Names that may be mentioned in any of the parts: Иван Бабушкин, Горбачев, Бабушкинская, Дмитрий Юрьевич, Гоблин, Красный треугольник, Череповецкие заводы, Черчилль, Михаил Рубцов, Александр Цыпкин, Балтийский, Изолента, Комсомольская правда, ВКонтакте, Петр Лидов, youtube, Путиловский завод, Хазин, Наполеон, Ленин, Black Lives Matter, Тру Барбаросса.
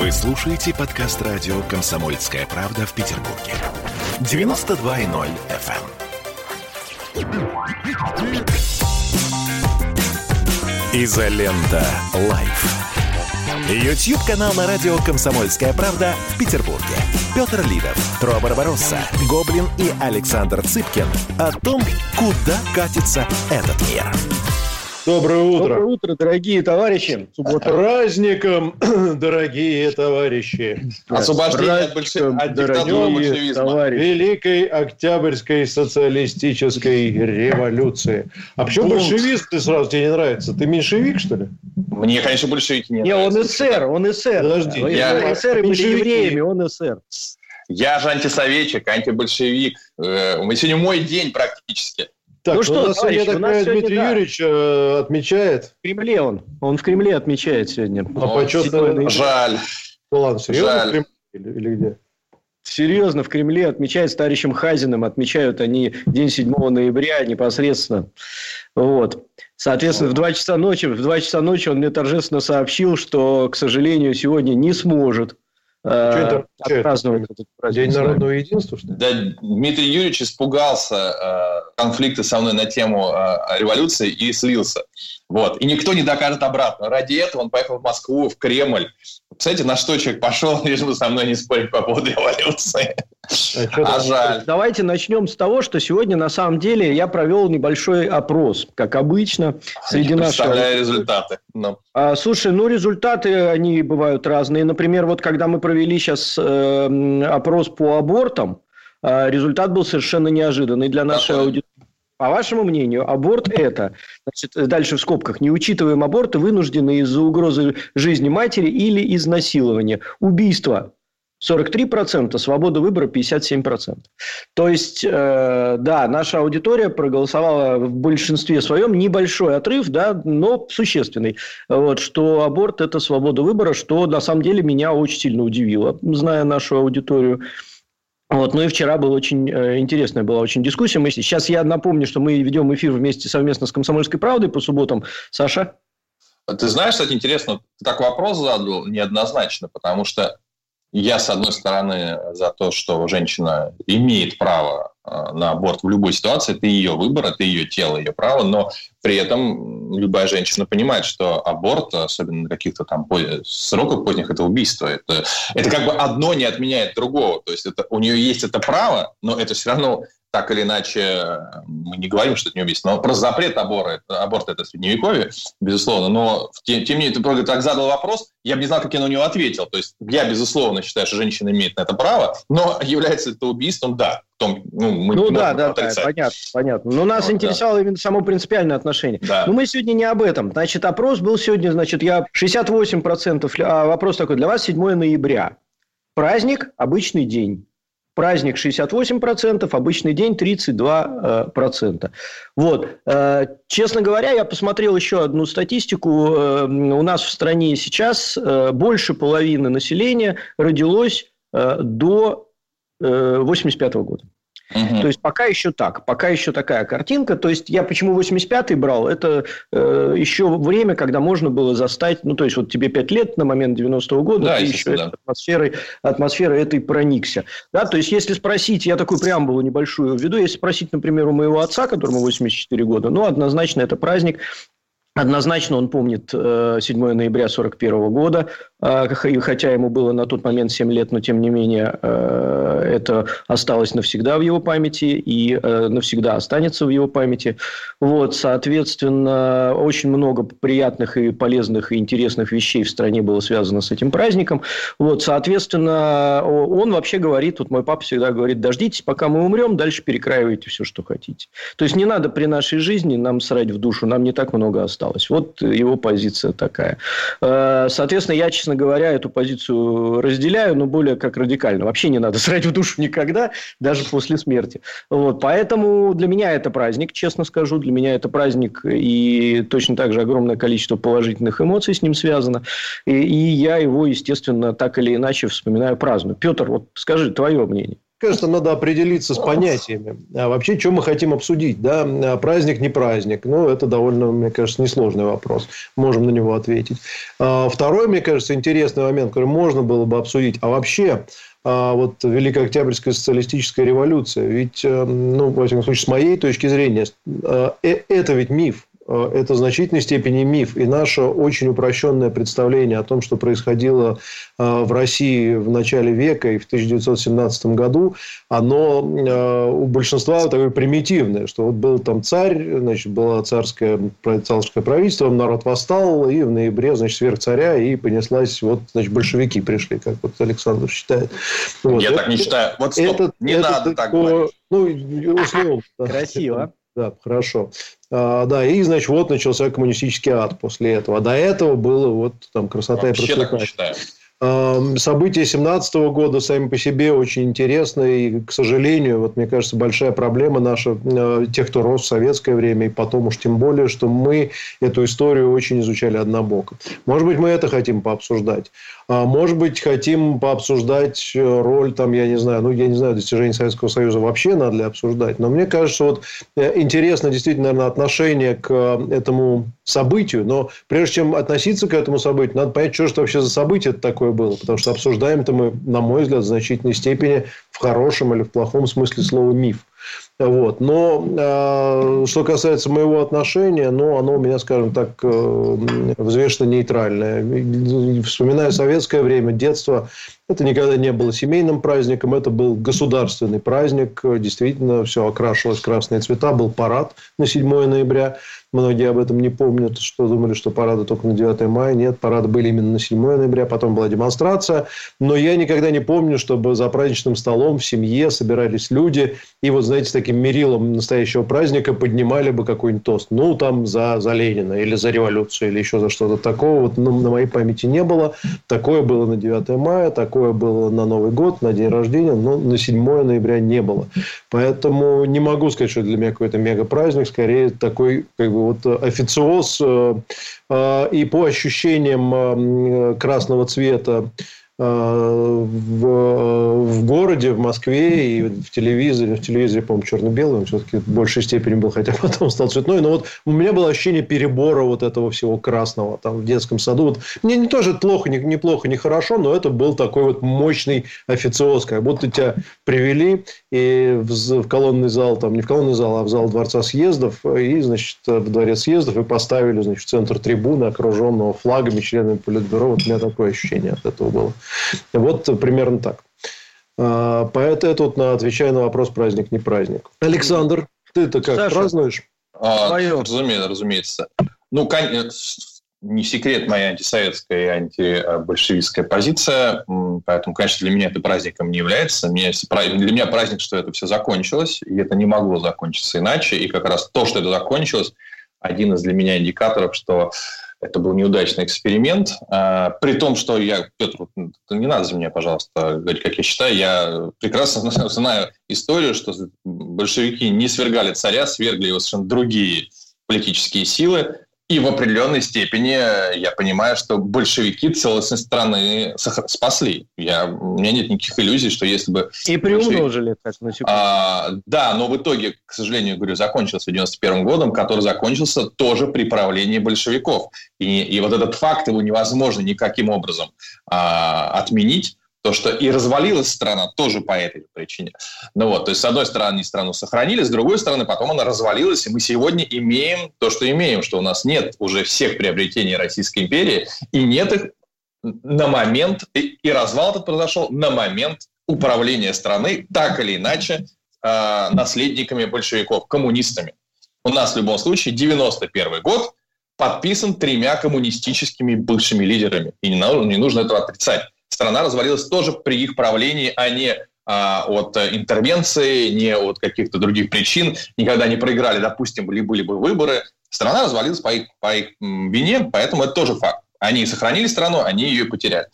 Вы слушаете подкаст радио «Комсомольская правда» в Петербурге. 92.0 FM. Изолента. Лайф. Ютуб-канал на радио «Комсомольская правда» в Петербурге. Петр Лидов, Тру Барбаросса, Гоблин и Александр Цыпкин о том, куда катится этот мир. Доброе утро. Доброе утро, дорогие товарищи. С праздником, дорогие товарищи. Освобождение от диктатуры большевизма. Великой Октябрьской социалистической революции. А почему большевист ты сразу тебе не нравится? Ты меньшевик, что ли? Мне, конечно, большевики не нравятся. Не, он эсер. Подожди. Эсеры были евреями, он эсер. Я же антисоветчик, антибольшевик. Сегодня мой день практически. Так, ну что, товарищи, у нас сегодня Дмитрий Юрьевич отмечает. В Кремле он в Кремле отмечает сегодня. А почетно. Жаль. Ну ладно, серьезно в Кремле или где? Серьезно, в Кремле отмечают с товарищем Хазиным. Отмечают они день 7 ноября непосредственно. Вот. Соответственно, в 2 часа ночи он мне торжественно сообщил, что, к сожалению, сегодня не сможет. День народного единства, что ли? Да, Дмитрий Юрьевич испугался конфликта со мной на тему революции и слился. Вот. И никто не докажет обратно. Ради этого он поехал в Москву, в Кремль. Представляете, на что человек пошел, лишь бы со мной не спорить по поводу революции. Жаль. Давайте начнем с того, что сегодня, на самом деле, я провел небольшой опрос, как обычно, среди наших... Представляю результаты. Слушай, результаты, они бывают разные. Например, вот когда мы провели сейчас опрос по абортам, результат был совершенно неожиданный для нашей аудитории. По вашему мнению, аборт это, значит, дальше в скобках, не учитываем аборты, вынужденные из-за угрозы жизни матери или изнасилования. Убийство 43%, свобода выбора 57%. То есть, да, наша аудитория проголосовала в большинстве своем, небольшой отрыв, да, но существенный, вот, что аборт это свобода выбора, что на самом деле меня очень сильно удивило, зная нашу аудиторию. Вот, ну и вчера была очень интересная дискуссия. Сейчас я напомню, что мы ведем эфир вместе совместно с «Комсомольской правдой» по субботам. Саша? Ты знаешь, кстати, интересно, ты так вопрос задал неоднозначно, потому что я, с одной стороны, за то, что женщина имеет право на аборт в любой ситуации. Это ее выбор, это ее тело, ее право. Но при этом любая женщина понимает, что аборт, особенно на каких-то там сроках поздних, это убийство. Это как бы одно не отменяет другого. То есть у нее есть это право, но это все равно так или иначе, мы не говорим, что это не убийство. Но просто запрет аборта это средневековье, безусловно. Но тем не менее, ты так задал вопрос, я бы не знал, как я на него ответил. То есть я, безусловно, считаю, что женщина имеет на это право, но является это убийством, да. Понятно. Но нас интересовало именно само принципиальное отношение. Да. Но мы сегодня не об этом. Значит, опрос был сегодня, я 68%, вопрос такой, для вас 7 ноября. Праздник, обычный день. Праздник 68%, обычный день 32%. Вот. Честно говоря, я посмотрел еще одну статистику. У нас в стране сейчас больше половины населения родилось до 1985 года. То есть, пока еще такая картинка. То есть, я почему 85-й брал? Это еще время, когда можно было застать, тебе 5 лет на момент 90-го года, да, ты еще атмосферой этой проникся. Да, то есть, если спросить, я такую преамбулу небольшую введу, если спросить, например, у моего отца, которому 84 года, однозначно это праздник. Однозначно он помнит 7 ноября 1941 года, хотя ему было на тот момент 7 лет, но тем не менее это осталось навсегда в его памяти и навсегда останется в его памяти. Вот, соответственно, очень много приятных и полезных и интересных вещей в стране было связано с этим праздником. Вот, соответственно, он вообще говорит, мой папа всегда говорит, дождитесь, пока мы умрем, дальше перекраивайте все, что хотите. То есть, не надо при нашей жизни нам срать в душу, нам не так много осталось. Вот его позиция такая. Соответственно, я, честно говоря, эту позицию разделяю, но более как радикально. Вообще не надо срать в душу никогда, даже после смерти. Вот. Поэтому для меня это праздник, честно скажу. Для меня это праздник, и точно так же огромное количество положительных эмоций с ним связано. И я его, естественно, так или иначе вспоминаю, праздную. Петр, скажи твое мнение. кажется, надо определиться с понятиями. А вообще, что мы хотим обсудить? Да? Праздник, не праздник? Ну, это довольно, мне кажется, несложный вопрос. Можем на него ответить. Второй, мне кажется, интересный момент, который можно было бы обсудить. А вообще, вот Великая Октябрьская социалистическая революция. Ведь, ну, во всяком случае, с моей точки зрения, это ведь миф. Это в значительной степени миф. И наше очень упрощенное представление о том, что происходило в России в начале века и в 1917 году, оно у большинства такое примитивное, что вот был там царь, значит, было царское правительство, народ восстал, и в ноябре, значит, сверх царя, и понеслась, вот, значит, большевики пришли, как вот Александр считает. Вот. Я так не считаю. Вот стоп, надо так говорить. Ну, условно. Красиво. Да, хорошо. Да, и, значит, вот начался коммунистический ад после этого. А до этого было вот там красота вообще и процветание. События 1917 года сами по себе очень интересны. И, к сожалению, вот, мне кажется, большая проблема наша, тех, кто рос в советское время, и потом уж тем более, что мы эту историю очень изучали однобоко. Может быть, мы это хотим пообсуждать. Может быть, хотим пообсуждать роль, там, я не знаю, достижений Советского Союза вообще надо ли обсуждать. Но мне кажется, вот интересно действительно, наверное, отношение к этому событию. Но прежде чем относиться к этому событию, надо понять, что же это вообще за событие такое было, потому что обсуждаем-то мы, на мой взгляд, в значительной степени в хорошем или в плохом смысле слова миф. Вот. Но что касается моего отношения, оно у меня, скажем так, взвешенно нейтральное. Вспоминая советское время, детство, это никогда не было семейным праздником, это был государственный праздник. Действительно, все окрашивалось в красные цвета, был парад на 7 ноября. Многие об этом не помнят, что думали, что парады только на 9 мая. Нет, парады были именно на 7 ноября, потом была демонстрация. Но я никогда не помню, чтобы за праздничным столом в семье собирались люди и вот, знаете, таким мерилом настоящего праздника поднимали бы какой-нибудь тост. Ну, там за Ленина или за революцию, или еще за что-то такого. Вот, ну, на моей памяти не было. Такое было на 9 мая, такое было на Новый год, на день рождения, но на 7 ноября не было. Поэтому не могу сказать, что для меня какой-то мега-праздник. Скорее, такой, как бы, вот официоз, и по ощущениям красного цвета в городе, в Москве и в телевизоре, по-моему, черно-белый, он все-таки в большей степени был, хотя потом стал цветной, но вот у меня было ощущение перебора вот этого всего красного там в детском саду. Вот, мне не тоже плохо, не плохо, не хорошо, но это был такой вот мощный официоз, как будто тебя привели и в колонный зал, там не в колонный зал, а в зал Дворца съездов, и, значит, в Дворец съездов и поставили, значит, в центр трибуны, окруженного флагами, членами Политбюро. Вот у меня такое ощущение от этого было. Вот примерно так. Поэтому тут отвечаю на вопрос праздник, не праздник. Александр, ты-то как, Саша, празднуешь? Разумеется. Ну, не секрет моя антисоветская и антибольшевистская позиция, поэтому, конечно, для меня это праздником не является. Для меня праздник, что это все закончилось, и это не могло закончиться иначе. И как раз то, что это закончилось, один из для меня индикаторов, что это был неудачный эксперимент, при том, что я, Петр, не надо за меня, пожалуйста, говорить, как я считаю, я прекрасно знаю историю, что большевики не свергали царя, свергли его совершенно другие политические силы, и в определенной степени я понимаю, что большевики целостность страны спасли. У меня нет никаких иллюзий, что если бы... И приумножили, так, на секунду. Да, но в итоге, к сожалению, говорю, закончился 1991 годом, который закончился тоже при правлении большевиков. И вот этот факт его невозможно никаким образом отменить. То, что и развалилась страна, тоже по этой причине. То есть, с одной стороны, страну сохранили, с другой стороны, потом она развалилась, и мы сегодня имеем то, что имеем, что у нас нет уже всех приобретений Российской империи, и нет их на момент, и развал этот произошел на момент управления страны, так или иначе, наследниками большевиков, коммунистами. У нас в любом случае 91 год подписан 3 коммунистическими бывшими лидерами, и не нужно этого отрицать. Страна развалилась тоже при их правлении, а не от интервенции, не от каких-то других причин. Никогда не проиграли, допустим, были бы выборы. Страна развалилась по их вине, поэтому это тоже факт. Они сохранили страну, они ее потеряли.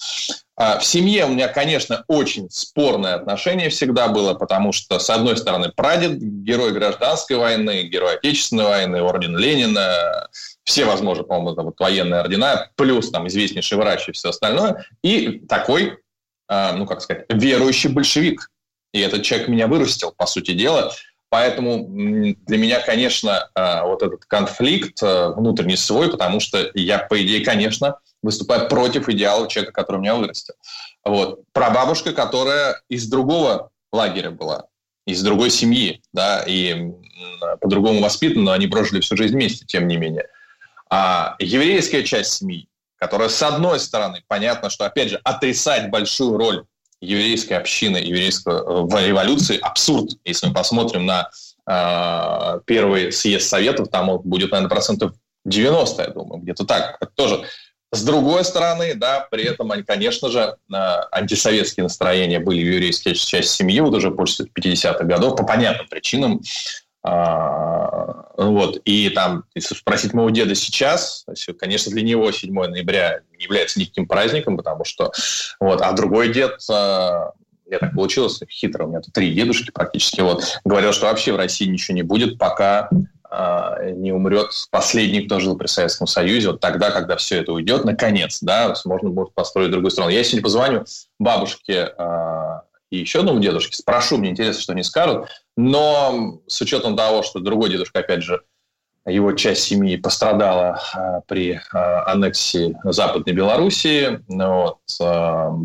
В семье у меня, конечно, очень спорное отношение всегда было, потому что, с одной стороны, прадед, герой гражданской войны, герой Отечественной войны, орден Ленина, все возможные, по-моему, там, вот, военные ордена, плюс там известнейший врач и все остальное, и такой, верующий большевик. И этот человек меня вырастил, по сути дела. Поэтому для меня, конечно, вот этот конфликт внутренний свой, потому что я, по идее, конечно, выступаю против идеала человека, который меня вырастил. Вот. Прабабушка, которая из другого лагеря была, из другой семьи, да, и по-другому воспитана, но они прожили всю жизнь вместе, тем не менее. А еврейская часть семьи, которая, с одной стороны, понятно, что, опять же, отрицать большую роль еврейской общины, еврейского в революции абсурд. Если мы посмотрим на первый съезд Советов, там будет, наверное, 90%, я думаю, где-то так. Это тоже. С другой стороны, да, при этом, конечно же, антисоветские настроения были в еврейской части семьи, вот уже после 50-х годов, по понятным причинам. Вот. И там, если спросить моего деда сейчас, конечно, для него 7 ноября не является никаким праздником, потому что... Вот. А другой дед, я так получилось, хитро, у меня тут 3 дедушки практически, вот, говорил, что вообще в России ничего не будет, пока не умрет последний, кто жил при Советском Союзе. Вот тогда, когда все это уйдет, наконец, да, можно будет построить другую страну. Я сегодня позвоню бабушке и еще одному дедушке, спрошу, мне интересно, что они скажут, но с учетом того, что другой дедушка, опять же, его часть семьи пострадала при аннексии Западной Белоруссии, вот,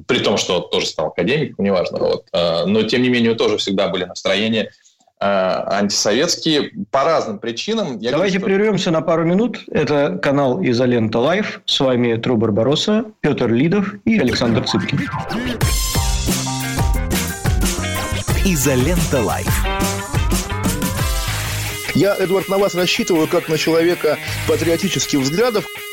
при том, что он тоже стал академиком, неважно, вот, но, тем не менее, тоже всегда были настроения антисоветские по разным причинам. Давайте прервемся на пару минут. Это канал «Изолента Лайв». С вами Тру Барбаросса, Петр Лидов и Александр Цыпкин. «Изолента Лайф». Я, Эдвард, на вас рассчитываю как на человека патриотических взглядов.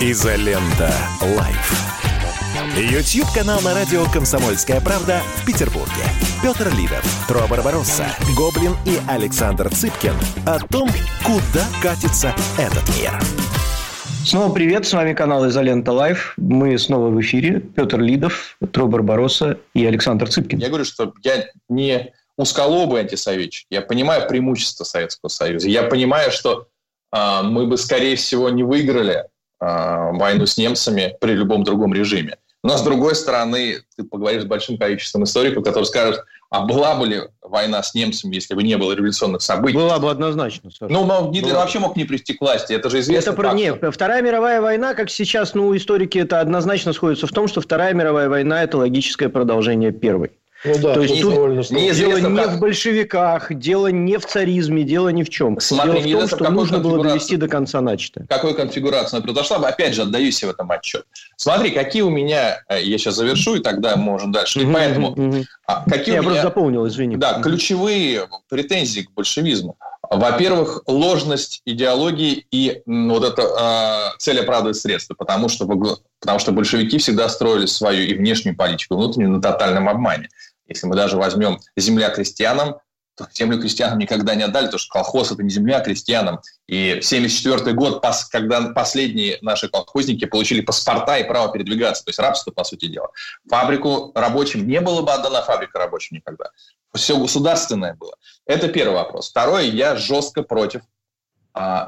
«Изолента Лайф». Ютуб-канал на радио «Комсомольская правда» в Петербурге. Петр Лидов, Тру Барбаросса, Гоблин и Александр Цыпкин о том, куда катится этот мир. Снова привет, с вами канал «Изолента Лайв». Мы снова в эфире. Петр Лидов, Тру Барбаросса и Александр Цыпкин. Я говорю, что я не узколобый антисоветчик. Я понимаю преимущества Советского Союза. Я понимаю, что мы бы, скорее всего, не выиграли войну с немцами при любом другом режиме. Но, с другой стороны, ты поговоришь с большим количеством историков, которые скажут, а была бы ли война с немцами, если бы не было революционных событий? Была бы однозначно. Саша. Но Гитлер вообще мог не прийти к власти, это же известно. Вторая мировая война, как сейчас, историки это однозначно сходятся в том, что Вторая мировая война – это логическое продолжение первой. Ну, да, то есть тут дело не в большевиках, дело не в царизме, дело ни в чем. Смотри, дело в том, что нужно было довести до конца начатое. Какой конфигурация она произошла, опять же, отдаю себе в этом отчет. Смотри, какие у меня... Я сейчас завершу, и тогда мы можем дальше. Я просто запомнил, извини. Да, ключевые претензии к большевизму. Во-первых, ложность идеологии и вот это цель оправдывает средства, потому что большевики всегда строили свою и внешнюю политику, и внутреннюю на тотальном обмане. Если мы даже возьмем земля крестьянам, то землю крестьянам никогда не отдали, потому что колхоз – это не земля крестьянам. И 1974 год, когда последние наши колхозники получили паспорта и право передвигаться, то есть рабство, по сути дела. Фабрику рабочим не было бы отдана, фабрика рабочим никогда. Все государственное было. Это первый вопрос. Второе, я жестко против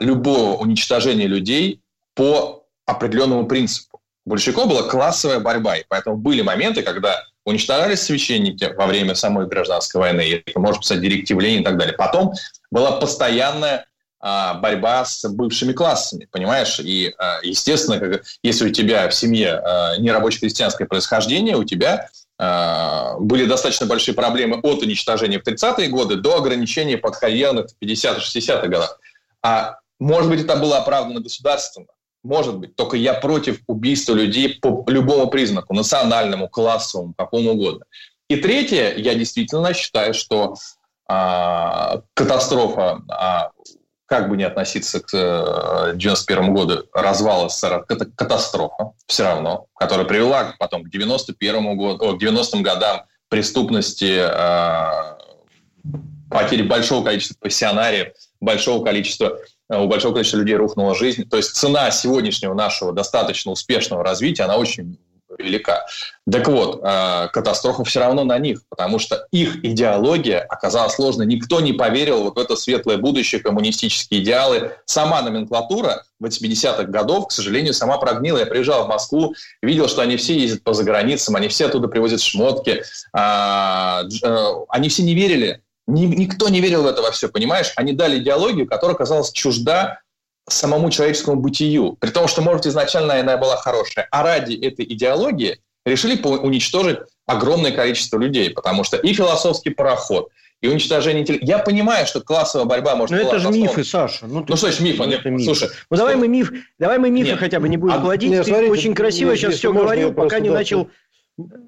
любого уничтожения людей по определенному принципу. У большевиков была классовая борьба, и поэтому были моменты, когда уничтожались священники во время самой гражданской войны, это может писать директив Ленина и так далее. Потом была постоянная борьба с бывшими классами, понимаешь? И, естественно, если у тебя в семье не рабоче-крестьянское происхождение, у тебя были достаточно большие проблемы от уничтожения в 30-е годы до ограничения под карьерных в 50-60-х годах. А может быть, это было оправдано государственно. Может быть, только я против убийства людей по любому признаку, национальному, классовому, какому угодно. И третье, я действительно считаю, что катастрофа, как бы ни относиться к 1991 году, развала СССР, это катастрофа все равно, которая привела потом к 90-м годам, преступности, потери большого количества пассионариев, у большого количества людей рухнула жизнь. То есть цена сегодняшнего нашего достаточно успешного развития, она очень велика. Так вот, катастрофа все равно на них, потому что их идеология оказалась сложной. Никто не поверил вот в это светлое будущее, коммунистические идеалы. Сама номенклатура 80-х годов, к сожалению, сама прогнила. Я приезжал в Москву, видел, что они все ездят по заграницам, они все оттуда привозят шмотки. Они все не верили. Никто не верил в это во все, понимаешь? Они дали идеологию, которая оказалась чужда самому человеческому бытию. При том, что, может, изначально она была хорошая. А ради этой идеологии решили уничтожить огромное количество людей. Потому что и философский пароход, и уничтожение интеллекта. Я понимаю, что классовая борьба может... Но это же мифы, Саша. Что значит мифы? Слушай, ну давай мы мифы хотя бы не будем плодить. Ты очень красиво сейчас все говорил, пока не начал...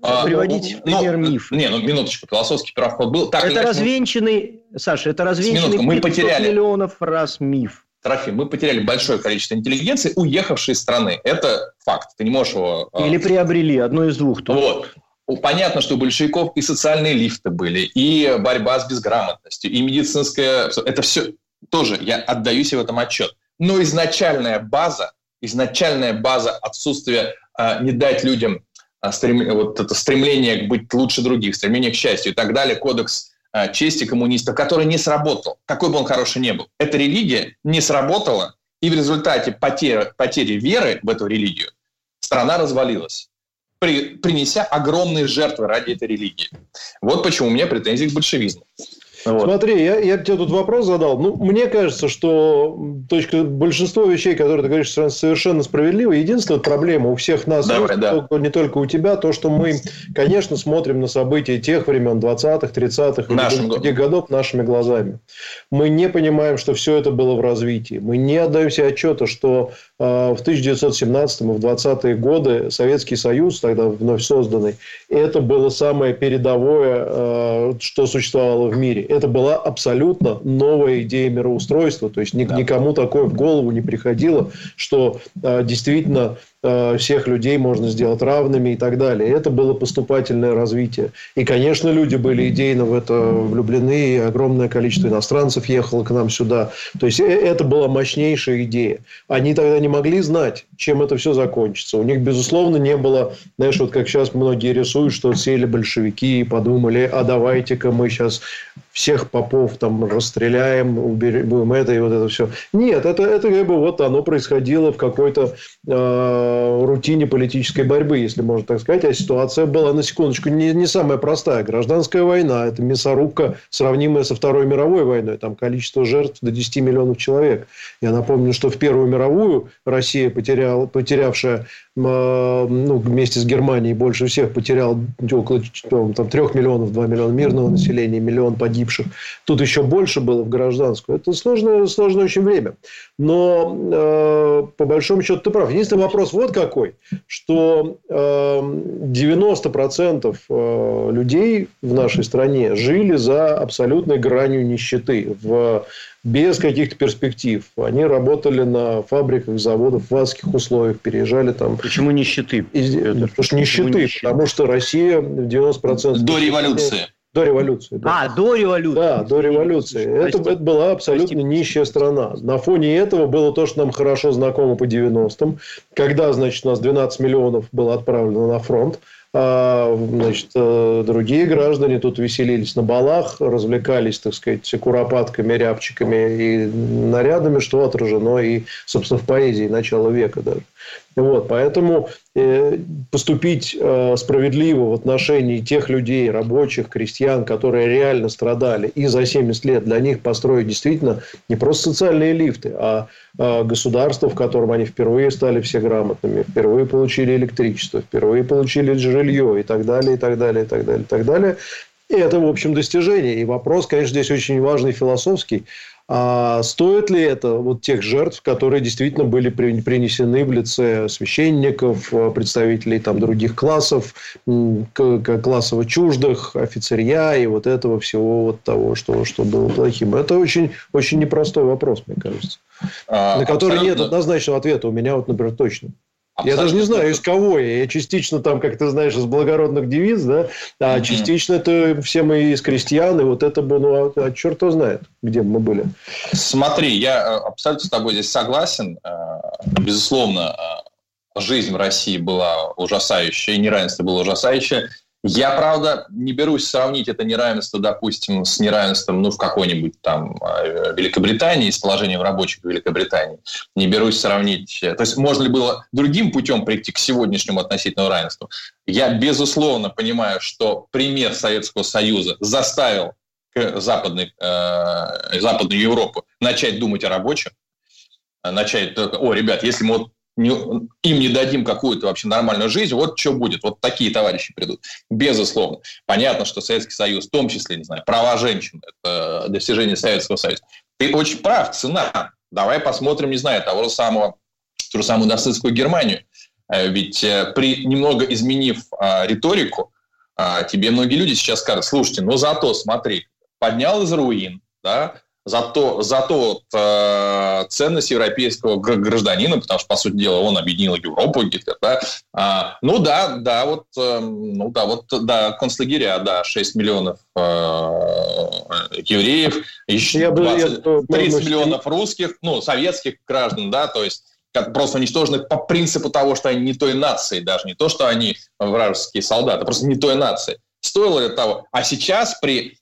приводить пример миф. Минуточку, философский пароход был. Так, это развенчанный, Саша, это развенчанный 500 миллионов раз миф. Трофим, мы потеряли большое количество интеллигенции, уехавшей из страны. Это факт, ты не можешь его... Или приобрели, одно из двух. Вот. Понятно, что у большевиков и социальные лифты были, и борьба с безграмотностью, и медицинская... Это все тоже, я отдаю себе в этом отчет. Но изначальная база отсутствия, не дать людям... вот это стремление быть лучше других, стремление к счастью и так далее, кодекс чести коммунистов, который не сработал, какой бы он хороший ни был. Эта религия не сработала, и в результате потери веры в эту религию страна развалилась, принеся огромные жертвы ради этой религии. Вот почему у меня претензии к большевизму. Вот. Смотри, я тебе тут вопрос задал. Мне кажется, что большинство вещей, которые ты говоришь, совершенно справедливо. Единственная проблема у всех нас, не только у тебя, то, что мы, конечно, смотрим на события тех времен, 20-х, 30-х, 40-х годов нашими глазами. Мы не понимаем, что все это было в развитии. Мы не отдаем себе отчета, что в 1917 и в 20-е годы Советский Союз, тогда вновь созданный, это было самое передовое, что существовало в мире. Это была абсолютно новая идея мироустройства. То есть, никому такое в голову не приходило, что действительно всех людей можно сделать равными и так далее. Это было поступательное развитие. И, конечно, люди были идейно в это влюблены. И огромное количество иностранцев ехало к нам сюда. То есть, это была мощнейшая идея. Они тогда не могли знать, чем это все закончится. У них, безусловно, не было... Знаешь, вот как сейчас многие рисуют, что сели большевики и подумали, а давайте-ка мы сейчас... всех попов там расстреляем, будем это и вот это все. Нет, это как бы вот оно происходило в какой-то рутине политической борьбы, если можно так сказать. А ситуация была, на секундочку, не самая простая. Гражданская война – это мясорубка, сравнимая со Второй мировой войной. Там количество жертв до 10 миллионов человек. Я напомню, что в Первую мировую Россия, потерявшая вместе с Германией больше всех, потеряла около 3 миллионов, 2 миллиона мирного населения, миллион погибших. Тут еще больше было в гражданскую. Это сложное очень время. Но, по большому счету, ты прав. Единственный вопрос вот какой, что 90% людей в нашей стране жили за абсолютной гранью нищеты, без каких-то перспектив. Они работали на фабриках, заводах, в адских условиях, переезжали там. Почему нищеты? Потому что Россия в 90%... До революции. До революции. До революции. Это была абсолютно нищая страна. На фоне этого было то, что нам хорошо знакомо по 90-м, когда, у нас 12 миллионов было отправлено на фронт. Другие граждане тут веселились на балах, развлекались, куропатками, рябчиками и нарядами, что отражено и, собственно, в поэзии начала века даже. Вот, поэтому поступить справедливо в отношении тех людей, рабочих, крестьян, которые реально страдали, и за 70 лет для них построить действительно не просто социальные лифты, а государство, в котором они впервые стали все грамотными, впервые получили электричество, впервые получили жилье и так далее, и так далее, и так далее, и так далее. И это, в общем, достижение. И вопрос, конечно, здесь очень важный философский. А стоит ли это тех жертв, которые действительно были принесены в лице священников, представителей других классов, классово чуждых, офицерья и этого всего того, что было плохим? Это очень, очень непростой вопрос, мне кажется, на который нет однозначного ответа. У меня, например, точно. Абсолютно. Я даже не знаю, из кого я. Я частично там, как ты знаешь, из благородных девиц, да, а частично это все мы из крестьян, и вот это бы, ну, а черт его знает, где бы мы были. Смотри, я абсолютно с тобой здесь согласен. Безусловно, жизнь в России была ужасающая, и неравенство было ужасающее. Я, правда, не берусь сравнить это неравенство, допустим, с неравенством, ну, в какой-нибудь там Великобритании, с положением рабочих в Великобритании. Не берусь сравнить... То есть, можно ли было другим путем прийти к сегодняшнему относительному равенству? Я, безусловно, понимаю, что пример Советского Союза заставил Западную Европу начать думать о рабочих, начать... О, ребят, если мы... Вот им не дадим какую-то вообще нормальную жизнь, вот что будет, вот такие товарищи придут. Безусловно. Понятно, что Советский Союз, в том числе, не знаю, права женщин, это достижение Советского Союза. Ты очень прав, цена. Давай посмотрим, не знаю, ту же самую нацистскую Германию. Ведь немного изменив риторику, тебе многие люди сейчас скажут, слушайте, ну зато, смотри, поднял из руин, да, Зато ценность европейского гражданина, потому что, по сути дела, он объединил Европу, Гитлер, да? Концлагеря, да, 6 миллионов евреев, еще 30 миллионов русских, ну, советских граждан, да, то есть просто уничтожены по принципу того, что они не той нации, даже не то, что они вражеские солдаты, просто не той нации. Стоило это того. А сейчас при...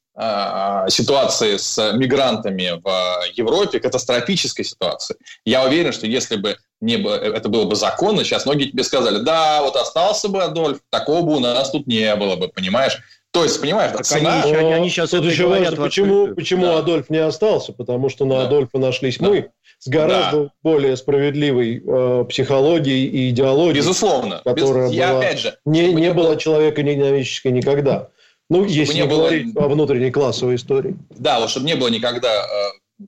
ситуации с мигрантами в Европе, катастрофической ситуации. Я уверен, что если бы это было бы законно, сейчас многие тебе сказали, да, вот остался бы Адольф, такого бы у нас тут не было бы, понимаешь? То есть, понимаешь, так цена... Они сейчас тут еще говорят, почему да. Адольф не остался, потому что на Адольфа нашлись мы с гораздо более справедливой психологией и идеологией, безусловно, которая была... опять же, не было человека ненавистнической никогда. Ну, если не говорить о внутренней классовой истории. Да, вот чтобы не было никогда,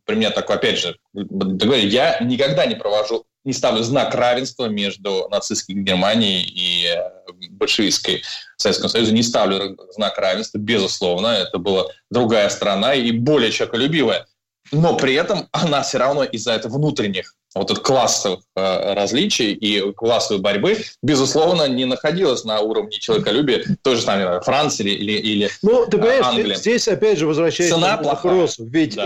при меня такой, опять же, я никогда не ставлю знак равенства между нацистской Германией и большевистской Советского Союза, не ставлю знак равенства, безусловно, это была другая страна и более человеколюбивая. Но при этом она все равно из-за этого внутренних классовых различий и классовой борьбы, безусловно, не находилась на уровне человеколюбия той же самой Франции или ну, ты понимаешь, Англии. Здесь, опять же, возвращается к вопросу. Ведь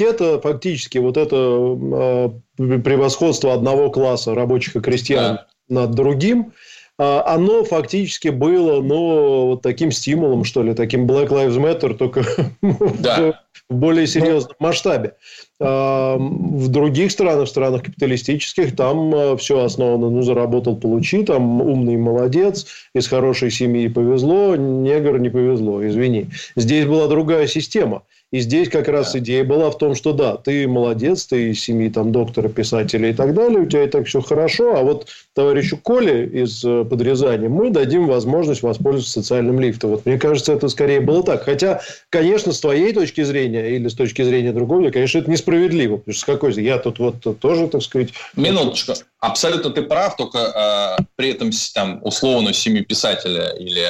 это фактически вот это превосходство одного класса рабочих и крестьян над другим, оно фактически было, вот таким стимулом, что ли, таким Black Lives Matter, только в более серьезном масштабе. В других странах, в странах капиталистических, там все основано, заработал, получи, там умный молодец, из хорошей семьи повезло, негр не повезло, извини. Здесь была другая система. И здесь как раз идея была в том, что да, ты молодец, ты из семьи там, доктора, писателя и так далее, у тебя и так все хорошо, а вот товарищу Коле из Подрезания мы дадим возможность воспользоваться социальным лифтом. Вот, мне кажется, это скорее было так. Хотя, конечно, с твоей точки зрения или с точки зрения другого, конечно, это несправедливо. Потому что с какой я тут тоже, так сказать... Минуточку. Абсолютно ты прав, только при этом там, условно семью писателя или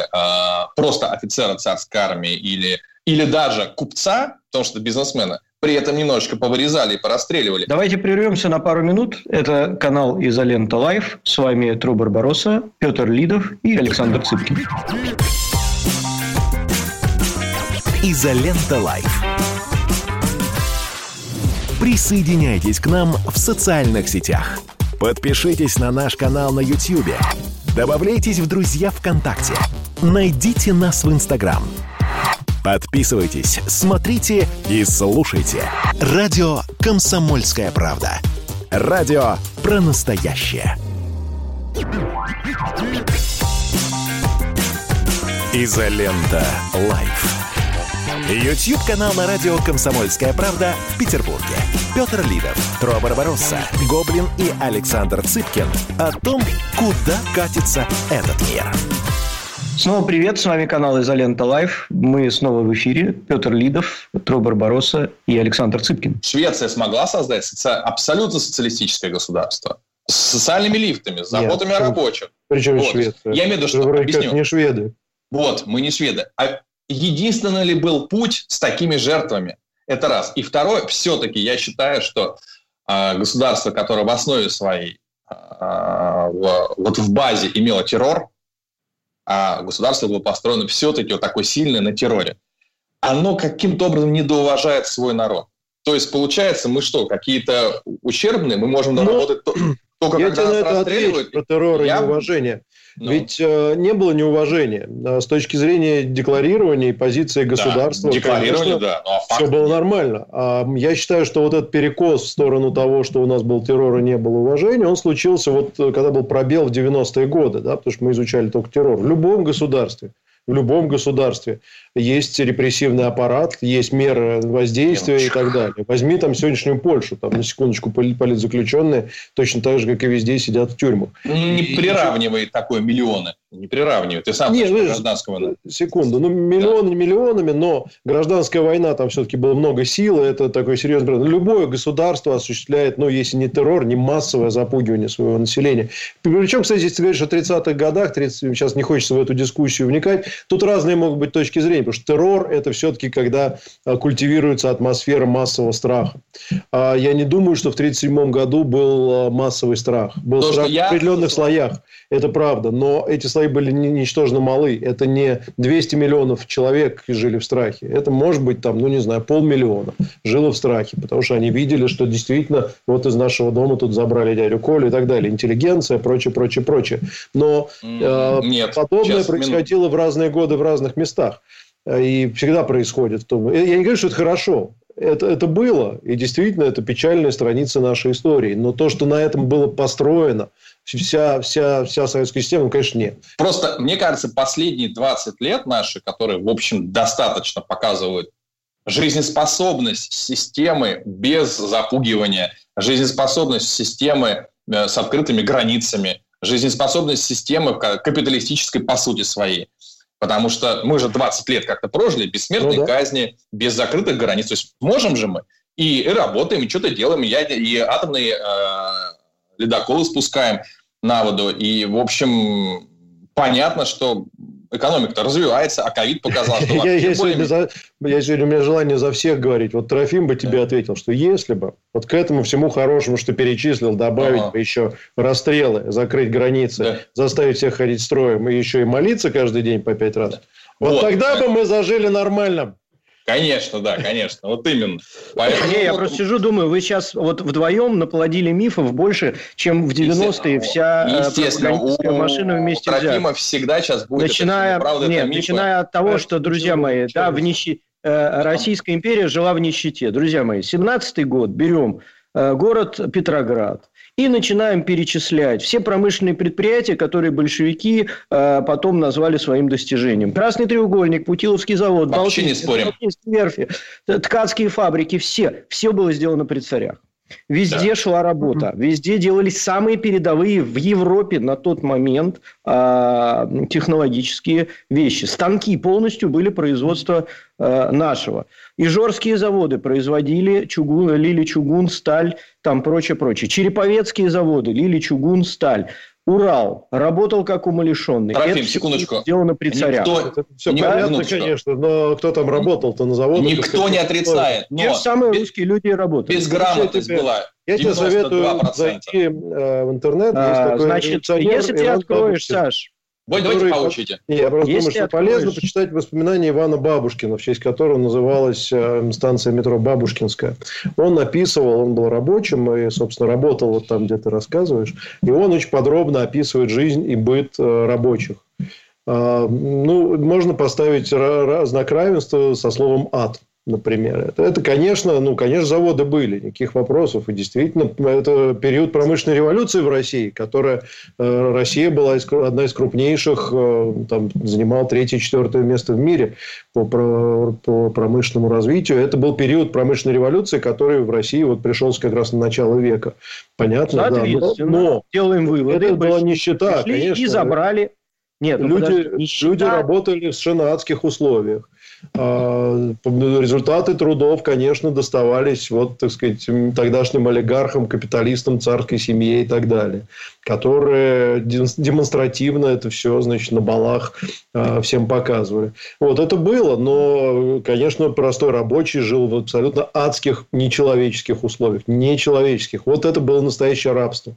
просто офицера царской армии или даже купца, потому что бизнесмена, при этом немножечко повырезали и порастреливали. Давайте прервемся на пару минут. Это канал «Изолента Лайв». С вами Тру Барбаросса, Петр Лидов и Александр Цыпкин. «Изолента Лайв». Присоединяйтесь к нам в социальных сетях. Подпишитесь на наш канал на YouTube. Добавляйтесь в друзья ВКонтакте. Найдите нас в Инстаграм. Подписывайтесь, смотрите и слушайте. Радио «Комсомольская правда». Радио про настоящее. «Изолента Лайф». Ютуб-канал на радио «Комсомольская правда» в Петербурге. Петр Лидов, Тру Барбаросса, Гоблин и Александр Цыпкин о том, куда катится этот мир. Снова привет, с вами канал «Изолента Лайв». Мы снова в эфире. Петр Лидов, Тру Барбаросса и Александр Цыпкин. Швеция смогла создать абсолютно социалистическое государство. С социальными лифтами, с заботами о рабочих. Причем Швеция. Я имею в виду, что... Вроде не шведы. Вот, мы не шведы. А единственный ли был путь с такими жертвами? Это раз. И второе, все-таки я считаю, что государство, которое в основе своей вот в базе имело террор, а государство было построено все-таки вот такое сильное на терроре, оно каким-то образом недоуважает свой народ. То есть, получается, мы что, какие-то ущербные? Мы можем доработать только когда нас расстреливают? Я тебе на это отвечу, про террор и неуважение. Ведь не было неуважения. С точки зрения декларирования и позиции государства, конечно, все было нормально. Я считаю, что вот этот перекос в сторону того, что у нас был террор и не было уважения, он случился, вот, когда был пробел в 90-е годы, да, потому что мы изучали только террор. В любом государстве есть репрессивный аппарат, есть меры воздействия и так далее. Возьми там сегодняшнюю Польшу, там, на секундочку, политзаключенные точно так же, как и везде, сидят в тюрьмах. Не приравнивай такое миллионы. Не приравнивай. Ты сам знаешь, гражданскую войну. Секунду. Ну, миллионы миллионами, но гражданская война, там все-таки было много силы. Это такой серьезный... Любое государство осуществляет, ну, если не террор, не массовое запугивание своего населения. Причем, кстати, если ты говоришь о 30-х годах, сейчас не хочется в эту дискуссию вникать, тут разные могут быть точки зрения, потому что террор – это все-таки когда культивируется атмосфера массового страха. Я не думаю, что в 1937 году был массовый страх. Был страх в определенных слоях, это правда, но эти слои были ничтожно малы. Это не 200 миллионов человек жили в страхе. Это, может быть, там, ну, не знаю, 500 000 жило в страхе, потому что они видели, что действительно вот из нашего дома тут забрали дядю Колю и так далее. Интеллигенция, прочее. Но подобное происходило в разные годы в разных местах. И всегда происходит. Я не говорю, что это хорошо. Это было. И действительно, это печальная страница нашей истории. Но то, что на этом было построено, вся советская система, конечно, нет. Просто, мне кажется, последние 20 лет наши, которые, в общем, достаточно показывают жизнеспособность системы без запугивания, жизнеспособность системы с открытыми границами, жизнеспособность системы капиталистической по сути своей. Потому что мы же 20 лет как-то прожили без смертной казни, без закрытых границ. То есть можем же мы и работаем, и что-то делаем, и атомные ледоколы спускаем на воду. И, в общем, понятно, что экономика-то развивается, а ковид показал, что... Я сегодня, у меня желание за всех говорить. Вот Трофим бы тебе ответил, что если бы вот к этому всему хорошему, что перечислил, добавить бы еще расстрелы, закрыть границы, заставить всех ходить строем и еще и молиться каждый день по 5 раз. Вот тогда бы мы зажили нормально. Конечно, да, конечно. Вот именно. Поэтому... Я просто сижу, думаю, вы сейчас вот вдвоем наплодили мифов больше, чем в 90-е вся пропагандистская машина вместе взята. Трофима всегда сейчас будет. Начиная от того, что, друзья мои, Российская империя жила в нищете. Друзья мои, 17-й год, берем город Петроград. И начинаем перечислять все промышленные предприятия, которые большевики потом назвали своим достижением. Красный треугольник, Путиловский завод, Балтийский, верфи, ткацкие фабрики, все было сделано при царях. Везде шла работа, везде делались самые передовые в Европе на тот момент технологические вещи. Станки полностью были производства нашего. Ижорские заводы производили чугун, лили чугун, сталь, там прочее. Череповецкие заводы лили чугун, сталь. Урал работал как умалишенный. Трофим, секундочку. Сделано при царях. Все понятно, конечно, но кто там работал-то на заводах? Никто не отрицает. Те же самые русские люди и работают. Безграмотность была. Я тебе советую зайти в интернет. Значит, если ты откроешь, Саш... Давайте поучите. Я просто думаю, что полезно почитать воспоминания Ивана Бабушкина, в честь которого называлась станция метро Бабушкинская. Он был рабочим и, собственно, работал вот там, где ты рассказываешь. И он очень подробно описывает жизнь и быт рабочих. Ну, можно поставить знак равенства со словом «ад». Например, это, конечно, заводы были, никаких вопросов. И действительно, это период промышленной революции в России, Россия была одна из крупнейших, занимала 3-4 место в мире по промышленному развитию. Это был период промышленной революции, который в России пришелся как раз на начало века. Понятно, да. Но делаем вывод. Это была нищета, конечно. И забрали Нет, люди работали в совершенно адских условиях. Результаты трудов, конечно, доставались вот, так сказать, тогдашним олигархам, капиталистам, царской семье и так далее, которые демонстративно это все, значит, на балах всем показывали. Вот это было, но, конечно, простой рабочий жил в абсолютно адских, нечеловеческих условиях, нечеловеческих. Вот это было настоящее рабство.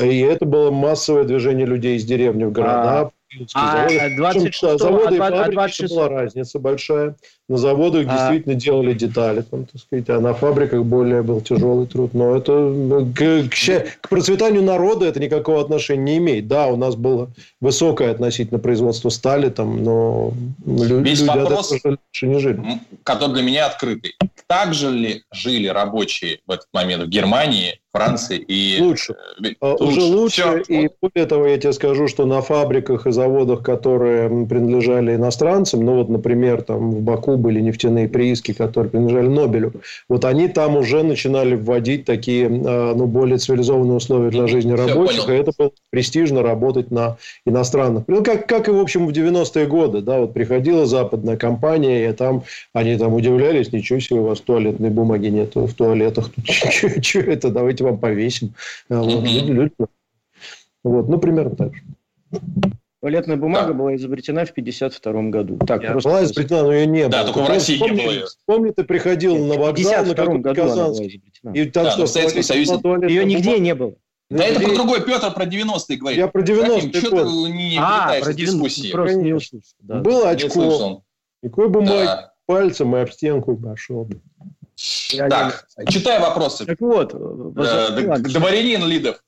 И это было массовое движение людей из деревни в города. Заводы и фабрики, была разница большая. На заводах действительно делали детали, там, так сказать, а на фабриках более был тяжелый труд. Но это к процветанию народа это никакого отношения не имеет. Да, у нас было высокое относительно производство стали, там, но люди вопрос, от этого лучше не жили. Который для меня открытый. Так же ли жили рабочие в этот момент в Германии, Франции и... Лучше. И более того, я тебе скажу, что на фабриках и заводах, которые принадлежали иностранцам, ну вот, например, там в Баку были нефтяные прииски, которые принадлежали Нобелю, вот они там уже начинали вводить такие, ну, более цивилизованные условия для жизни рабочих, и это было престижно работать на иностранных. Ну, как и, в общем, в 90-е годы, да, вот приходила западная компания, и там они там удивлялись, ничего себе, у вас туалетной бумаги нет в туалетах, что это, давайте вам повесим. Вот, ну, примерно так же. Туалетная бумага была изобретена в 1952 году. Была изобретена, но ее не было. Да, только в России не было ее. Вспомни, ты приходил на вокзал, на какой-то Казанский. В Советском Союзе ее нигде не было. Да это про другой, Петр про 90-е говорит. Я про 90-е. Что ты не вплетаешься в дискуссии? Просто не услышал. Было очко. Никакой бумаги. Пальцем и об стенку пошел. Так, читай вопросы. Так вот. Дворянин Лидов.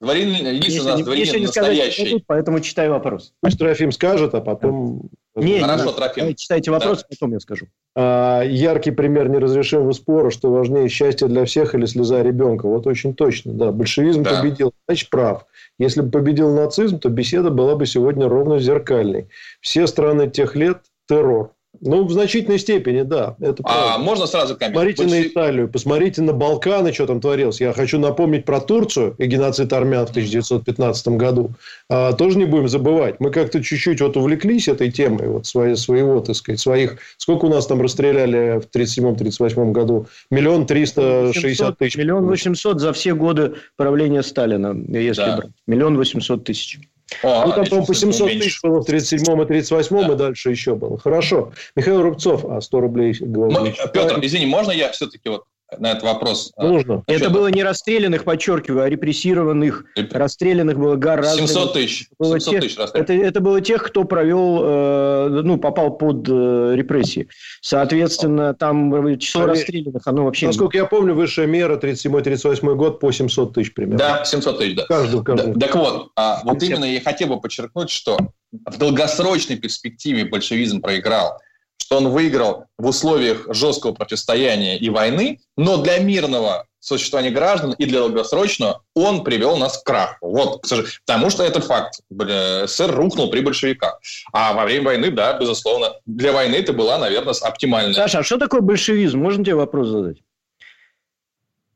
Лидов у нас дворянин настоящий. Сказать, поэтому читай вопрос. Пусть Трофим скажет, а потом... Хорошо, Трофим. Читайте вопрос, потом я скажу. Яркий пример неразрешимого спора, что важнее счастье для всех или слеза ребенка. Вот очень точно, да. Большевизм победил, значит, прав. Если бы победил нацизм, то беседа была бы сегодня ровно зеркальной. Все страны тех лет – террор. Ну, в значительной степени, да. Это правда. Можно сразу комментировать? Посмотрите на Италию, посмотрите на Балканы, что там творилось. Я хочу напомнить про Турцию и геноцид армян в 1915 году. Тоже не будем забывать. Мы как-то чуть-чуть вот увлеклись этой темой, вот своего, так сказать, своих... Сколько у нас там расстреляли в 1937-1938 году? 1 360 000. 1 800 000 за все годы правления Сталина, если брать. 1 800 000. Ну, там, по-моему, по 700 тысяч было в 37-м и 38-м, и дальше еще было. Хорошо. Михаил Рубцов, 100 рублей. Петр, извини, можно я все-таки вот на этот вопрос? Нужно. Это было не расстрелянных, подчеркиваю, а репрессированных. Расстрелянных было гораздо... 700 тысяч. Это было тех, кто провел, попал под репрессии. Соответственно, там число расстрелянных, оно вообще... Насколько я помню, высшая мера 37-38 год по 700 тысяч примерно. Да, 700 тысяч, да. Каждый. Так вот, именно я хотел бы подчеркнуть, что в долгосрочной перспективе большевизм проиграл. Что он выиграл в условиях жесткого противостояния и войны, но для мирного существования граждан и для долгосрочного он привел нас к краху. Вот, к сожалению, потому что это факт. СССР рухнул при большевиках. А во время войны, да, безусловно, для войны это была, наверное, оптимальная. Саша, а что такое большевизм? Можно тебе вопрос задать?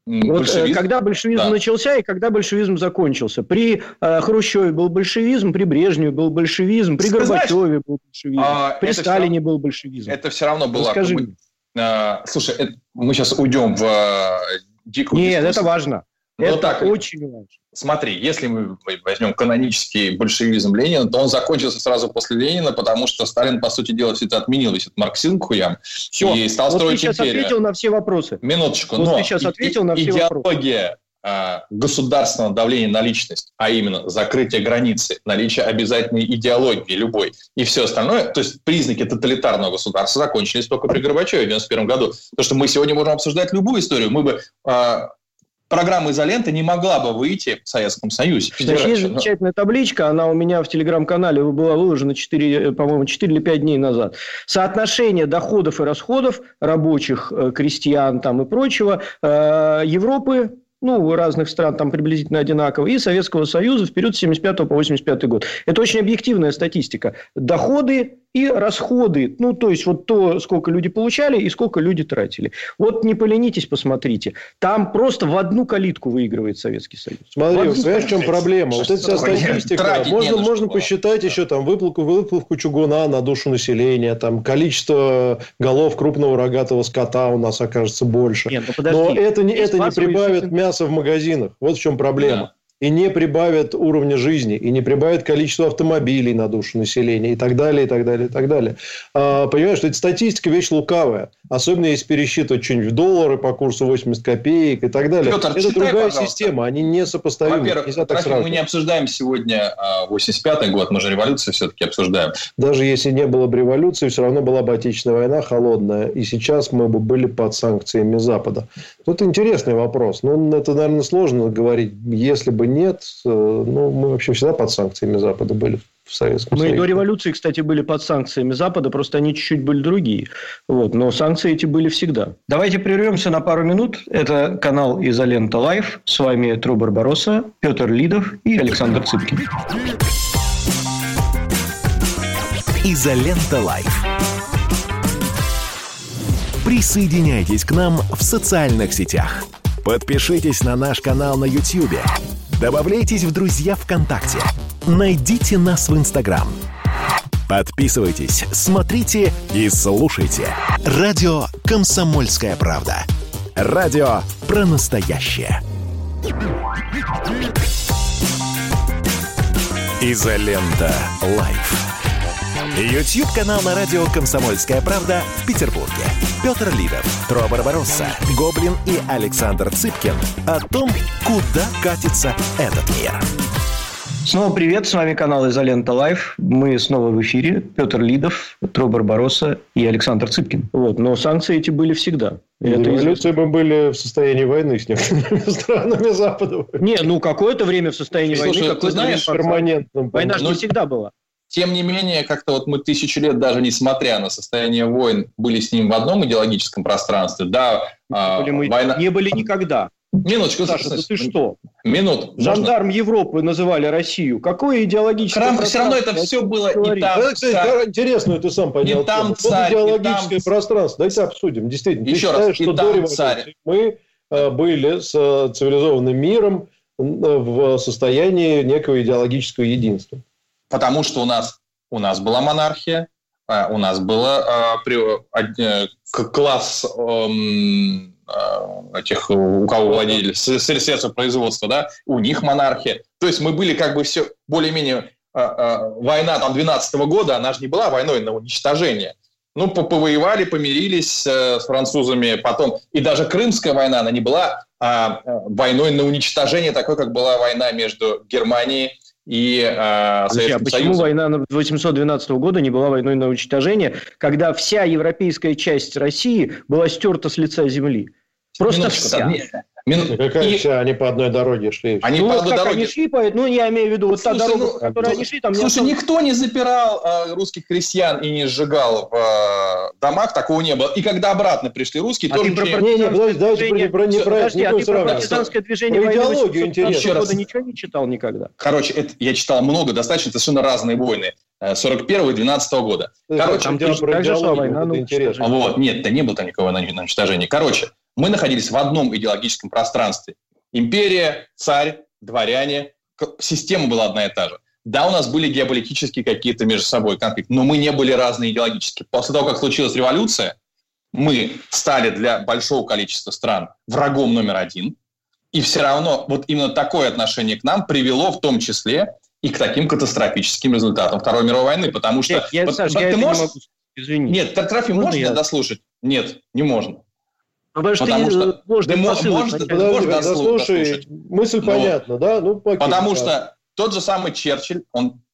Вот, когда большевизм начался и когда большевизм закончился. При Хрущеве был большевизм, при Брежневе был большевизм, при Горбачеве был большевизм, при Сталине был большевизм. Это все равно было... слушай, мы сейчас уйдем в дикую дискуссию. Нет, это важно. Это очень важно. Смотри, если мы возьмем канонический большевизм Ленина, то он закончился сразу после Ленина, потому что Сталин, по сути дела, все это отменил, весь этот марксизм к хуям, и стал строить империю. Ты сейчас ответил на все вопросы. Минуточку. Но ты сейчас ответил на все вопросы. Идеология государственного давления на личность, а именно закрытие границы, наличие обязательной идеологии любой и все остальное, то есть признаки тоталитарного государства закончились только при Горбачеве в 1991 году. Потому что мы сегодня можем обсуждать любую историю. Мы бы... Программа «Изолента» не могла бы выйти в Советском Союзе. Значит, есть замечательная табличка, она у меня в телеграм-канале была выложена 4 или 5 дней назад. Соотношение доходов и расходов рабочих, крестьян там и прочего Европы, разных стран там приблизительно одинаково, и Советского Союза в период с 1975 по 1985 год. Это очень объективная статистика. Доходы и расходы, ну, то есть, вот то, сколько люди получали и сколько люди тратили. Вот не поленитесь, посмотрите. Там просто в одну калитку выигрывает Советский Союз. Смотри, знаешь, в чем проблема? Вот эта вся статистика. Можно посчитать еще там выплавку чугуна на душу населения, там количество голов крупного рогатого скота у нас окажется больше. Нет, ну, подожди, но это не прибавит мяса в магазинах. Вот в чем проблема. Да. И не прибавят уровня жизни, и не прибавят количество автомобилей на душу населения, и так далее, и так далее, и так далее. Понимаешь, что эта статистика вещь лукавая. Особенно если пересчитывать что-нибудь в доллары по курсу 80 копеек и так далее. Петр, это читай, другая пожалуйста. Система, они несопоставимы. Во-первых, мы не обсуждаем сегодня 85-й год, мы же революцию все-таки обсуждаем. Даже если не было бы революции, все равно была бы Отечественная война холодная, и сейчас мы бы были под санкциями Запада. Тут интересный вопрос. Ну, это, наверное, сложно говорить. Если бы нет, ну, мы вообще всегда под санкциями Запада были. Мы до революции, кстати, были под санкциями Запада, просто они чуть-чуть были другие. Вот. Но санкции эти были всегда. Давайте прервемся на пару минут. Это канал «Изолента Лайв». С вами Тру Барбаросса, Петр Лидов и Александр Цыпкин. «Изолента Лайв». Присоединяйтесь к нам в социальных сетях. Подпишитесь на наш канал на YouTube. Добавляйтесь в друзья ВКонтакте. Найдите нас в Инстаграм. Подписывайтесь, смотрите и слушайте. Радио «Комсомольская правда». Радио про настоящее. «Изолента Лайф». Ютуб-канал на радио «Комсомольская правда» в Петербурге. Петр Лидов, Тру Барбаросса, Гоблин и Александр Цыпкин о том, куда катится этот мир. Снова привет, с вами канал «Изолента Лайв». Мы снова в эфире. Петр Лидов, Тру Барбаросса и Александр Цыпкин. Вот. Но санкции эти были всегда. Революции мы были в состоянии войны с некоторыми странами Запада. Не, ну какое-то время в состоянии войны. Как ты знаешь, перманентно. Война же не всегда была. Тем не менее, как-то вот мы 1000 лет, даже несмотря на состояние войн, были с ним в одном идеологическом пространстве. Да, мы война... не были никогда. Минуточку, Саша, да ты что? Минут. Жандарм Европы называли Россию. Какое идеологическое пространство? Все равно это все было и там. Да, кстати, интересную ты сам понял. И там царь, вот идеологическое пространство. Давайте обсудим. Действительно, еще ты считаешь, что до революции мы были с цивилизованным миром в состоянии некого идеологического единства. Потому что у нас была монархия, у нас был класс этих, у кого владели средства производства, да, у них монархия. То есть мы были как бы все более-менее... Война там 12-го года, она же не была войной на уничтожение. Ну, повоевали, помирились с французами потом. И даже Крымская война, она не была войной на уничтожение, такой, как была война между Германией и Советским Союзом. Почему война 1812 года не была войной на уничтожение, когда вся европейская часть России была стерта с лица земли? Просто Какая вся? Они по одной дороге шли. Они по одной дороге. Они шли, ну, я имею в виду, вот та дорога, по которой они шли, там... Слушай, никто не запирал русских крестьян и не сжигал в домах, такого не было. И когда обратно пришли русские, тоже... Подожди, а ты про партизанское движение войны 1812 года ничего не читал никогда? Короче, это я читал много, достаточно, совершенно разные войны. 41-го и 12-го года. Короче, так же шла война на уничтожение. Вот, нет, да не было там никакого на уничтожение. Короче, мы находились в одном идеологическом пространстве. Империя, царь, дворяне. Система была одна и та же. Да, у нас были геополитические какие-то между собой конфликты, но мы не были разные идеологически. После того, как случилась революция, мы стали для большого количества стран врагом номер один. И все равно вот именно такое отношение к нам привело в том числе и к таким катастрофическим результатам Второй мировой войны. Потому что... Нет, Трофим, можно дослушать? Нет, не можно. Потому что тот же самый Черчилль,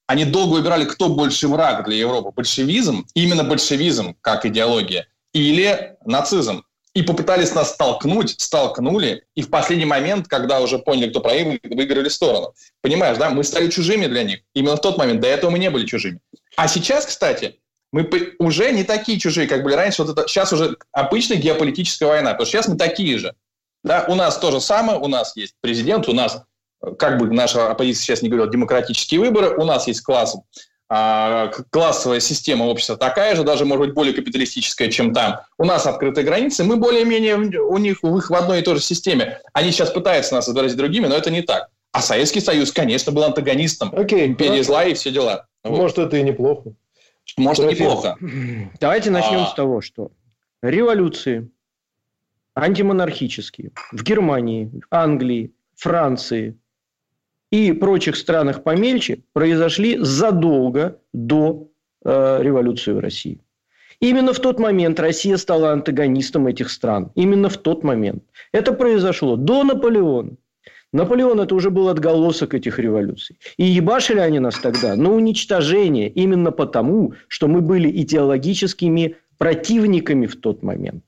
они долго выбирали, кто больше враг для Европы. Большевизм, именно большевизм как идеология, или нацизм. И попытались нас столкнули, и в последний момент, когда уже поняли, кто проиграл, выиграли сторону. Понимаешь, да? Мы стали чужими для них. Именно в тот момент. До этого мы не были чужими. А сейчас, кстати... Мы уже не такие чужие, как были раньше. Вот это сейчас уже обычная геополитическая война. Потому что сейчас мы такие же. Да? У нас то же самое. У нас есть президент. У нас, как бы наша оппозиция сейчас не говорила, демократические выборы. У нас есть класс классовая система общества такая же, даже, может быть, более капиталистическая, чем там. У нас открытые границы, мы более-менее у них в одной и той же системе. Они сейчас пытаются нас изобразить другими, но это не так. А Советский Союз, конечно, был антагонистом. Окей, империи зла и все дела. Может, вот. Это и неплохо. Может, и неплохо. Давайте начнем с того, что революции антимонархические в Германии, Англии, Франции и прочих странах помельче произошли задолго до революции в России. Именно в тот момент Россия стала антагонистом этих стран. Именно в тот момент. Это произошло до Наполеона. Наполеон – это уже был отголосок этих революций. И ебашили они нас тогда на уничтожение именно потому, что мы были идеологическими противниками в тот момент.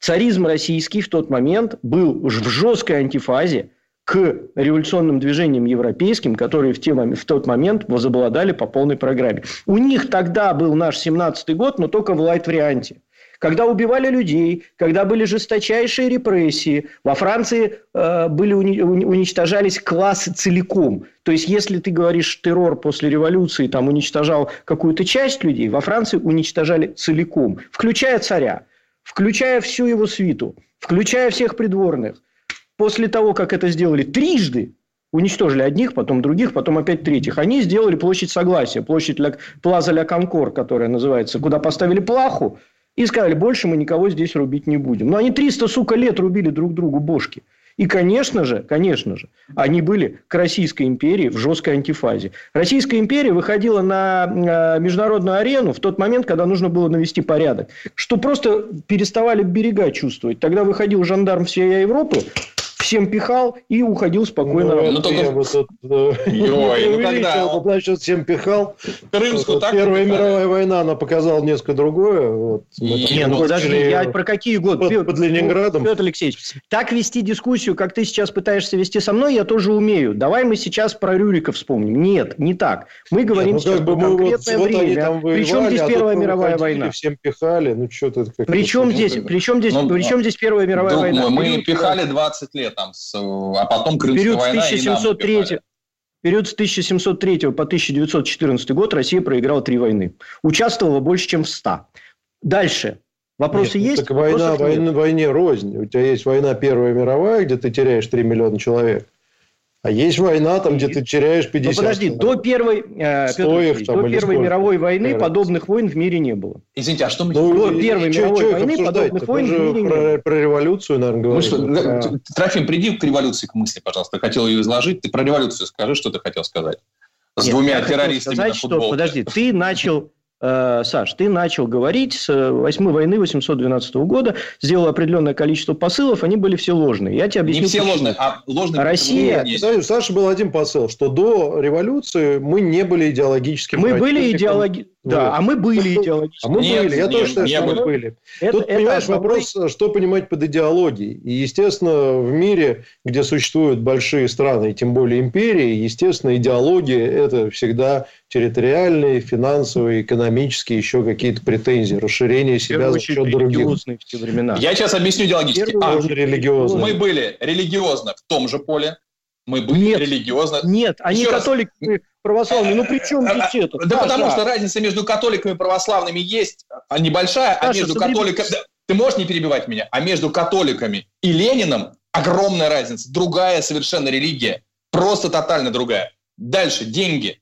Царизм российский в тот момент был в жесткой антифазе к революционным движениям европейским, которые в тот момент возобладали по полной программе. У них тогда был наш 1917 год, но только в лайт-варианте. Когда убивали людей, когда были жесточайшие репрессии. Во Франции уничтожались классы целиком. То есть, если ты говоришь, террор после революции там, уничтожал какую-то часть людей, во Франции уничтожали целиком. Включая царя, включая всю его свиту, включая всех придворных. После того, как это сделали трижды, уничтожили одних, потом других, потом опять третьих. Они сделали площадь Согласия, площадь Плас де ля Конкорд, которая называется, куда поставили плаху. И сказали, больше мы никого здесь рубить не будем. Но они 300, лет рубили друг другу бошки. И, конечно же, они были к Российской империи в жесткой антифазе. Российская империя выходила на международную арену в тот момент, когда нужно было навести порядок. Что просто переставали берега чувствовать. Тогда выходил жандарм всей Европы, всем пихал и уходил спокойно. Всем пихал. Крымскую так Первая мировая война, она показала несколько другое. Подожди, я про какие годы? Под Ленинградом. Петр Алексеевич, так вести дискуссию, как ты сейчас пытаешься вести со мной, я тоже умею. Давай мы сейчас про Рюрика вспомним. Нет, не так. Мы говорим сейчас про конкретное время. Причем здесь Первая мировая война? Всем пихали. Причем здесь Первая мировая война? Мы пихали 20 лет. А потом Крымская война и нам напихали. Период с 1703 по 1914 год Россия проиграла 3 войны. Участвовала больше, чем в 100. Дальше. Вопросы есть? Так войне рознь. У тебя есть война Первая мировая, где ты теряешь 3 миллиона человек. А есть война, там, где ты теряешь 50. Ну, подожди, до Первой, мировой войны подобных войн в мире не было. Извините, а что мы... До Первой мировой войны подобных войн в мире не было. Про революцию, наверное, говорим. Трофим, приди к революции, к мысли, пожалуйста. Ты хотел ее изложить. Ты про революцию скажи, что ты хотел сказать. С двумя террористами на футболке. Подожди, ты начал... Саш, ты начал говорить с 8-й войны 1812 года, сделал определенное количество посылов, они были все ложные. Я тебе объясню. Не все ложные, а ложные. Россия... Саша, был один посыл, что до революции мы не были идеологически. Мы были идеологически. Тут, понимаешь, вопрос, что понимать под идеологией. И, естественно, в мире, где существуют большие страны, и тем более империи, естественно, идеология – это всегда территориальные, финансовые, экономические, еще какие-то претензии, расширение себя за счет других. Я сейчас объясню идеологически. Мы были религиозно в том же поле. Мы были религиозно. Нет, они католики, православные. Ну, при чем здесь это? Да потому что разница между католиками и православными есть небольшая, а между католиками... Ты можешь не перебивать меня? А между католиками и Лениным огромная разница. Другая совершенно религия. Просто тотально другая. Дальше. Деньги.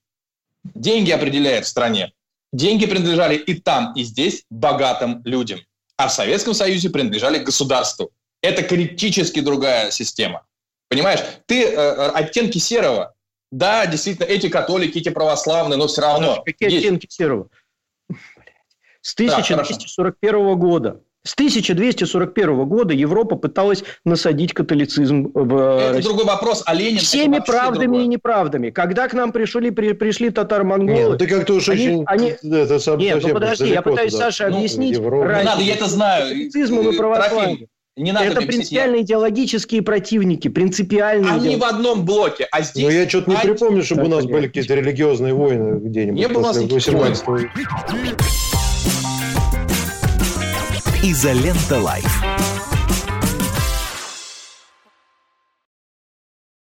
Деньги определяют в стране. Деньги принадлежали и там, и здесь богатым людям. А в Советском Союзе принадлежали государству. Это критически другая система. Понимаешь? Ты оттенки серого. Да, действительно, эти католики, эти православные, но все равно. Какие есть. Оттенки серого? С 1241 года. С 1241 года Европа пыталась насадить католицизм в России. Это другой вопрос. А Ленин всеми правдами и неправдами. Когда к нам пришли татаро-монголы... Нет, ты как-то уж я пытаюсь Саше объяснить. Я это знаю. Католицизмом и православием. Не надо это принципиально идеологические противники, принципиальные. Они в одном блоке, а здесь... Но я что-то не припомню, чтобы у нас были какие-то религиозные войны где-нибудь. Не было у нас никаких войн. Изолента Лайф.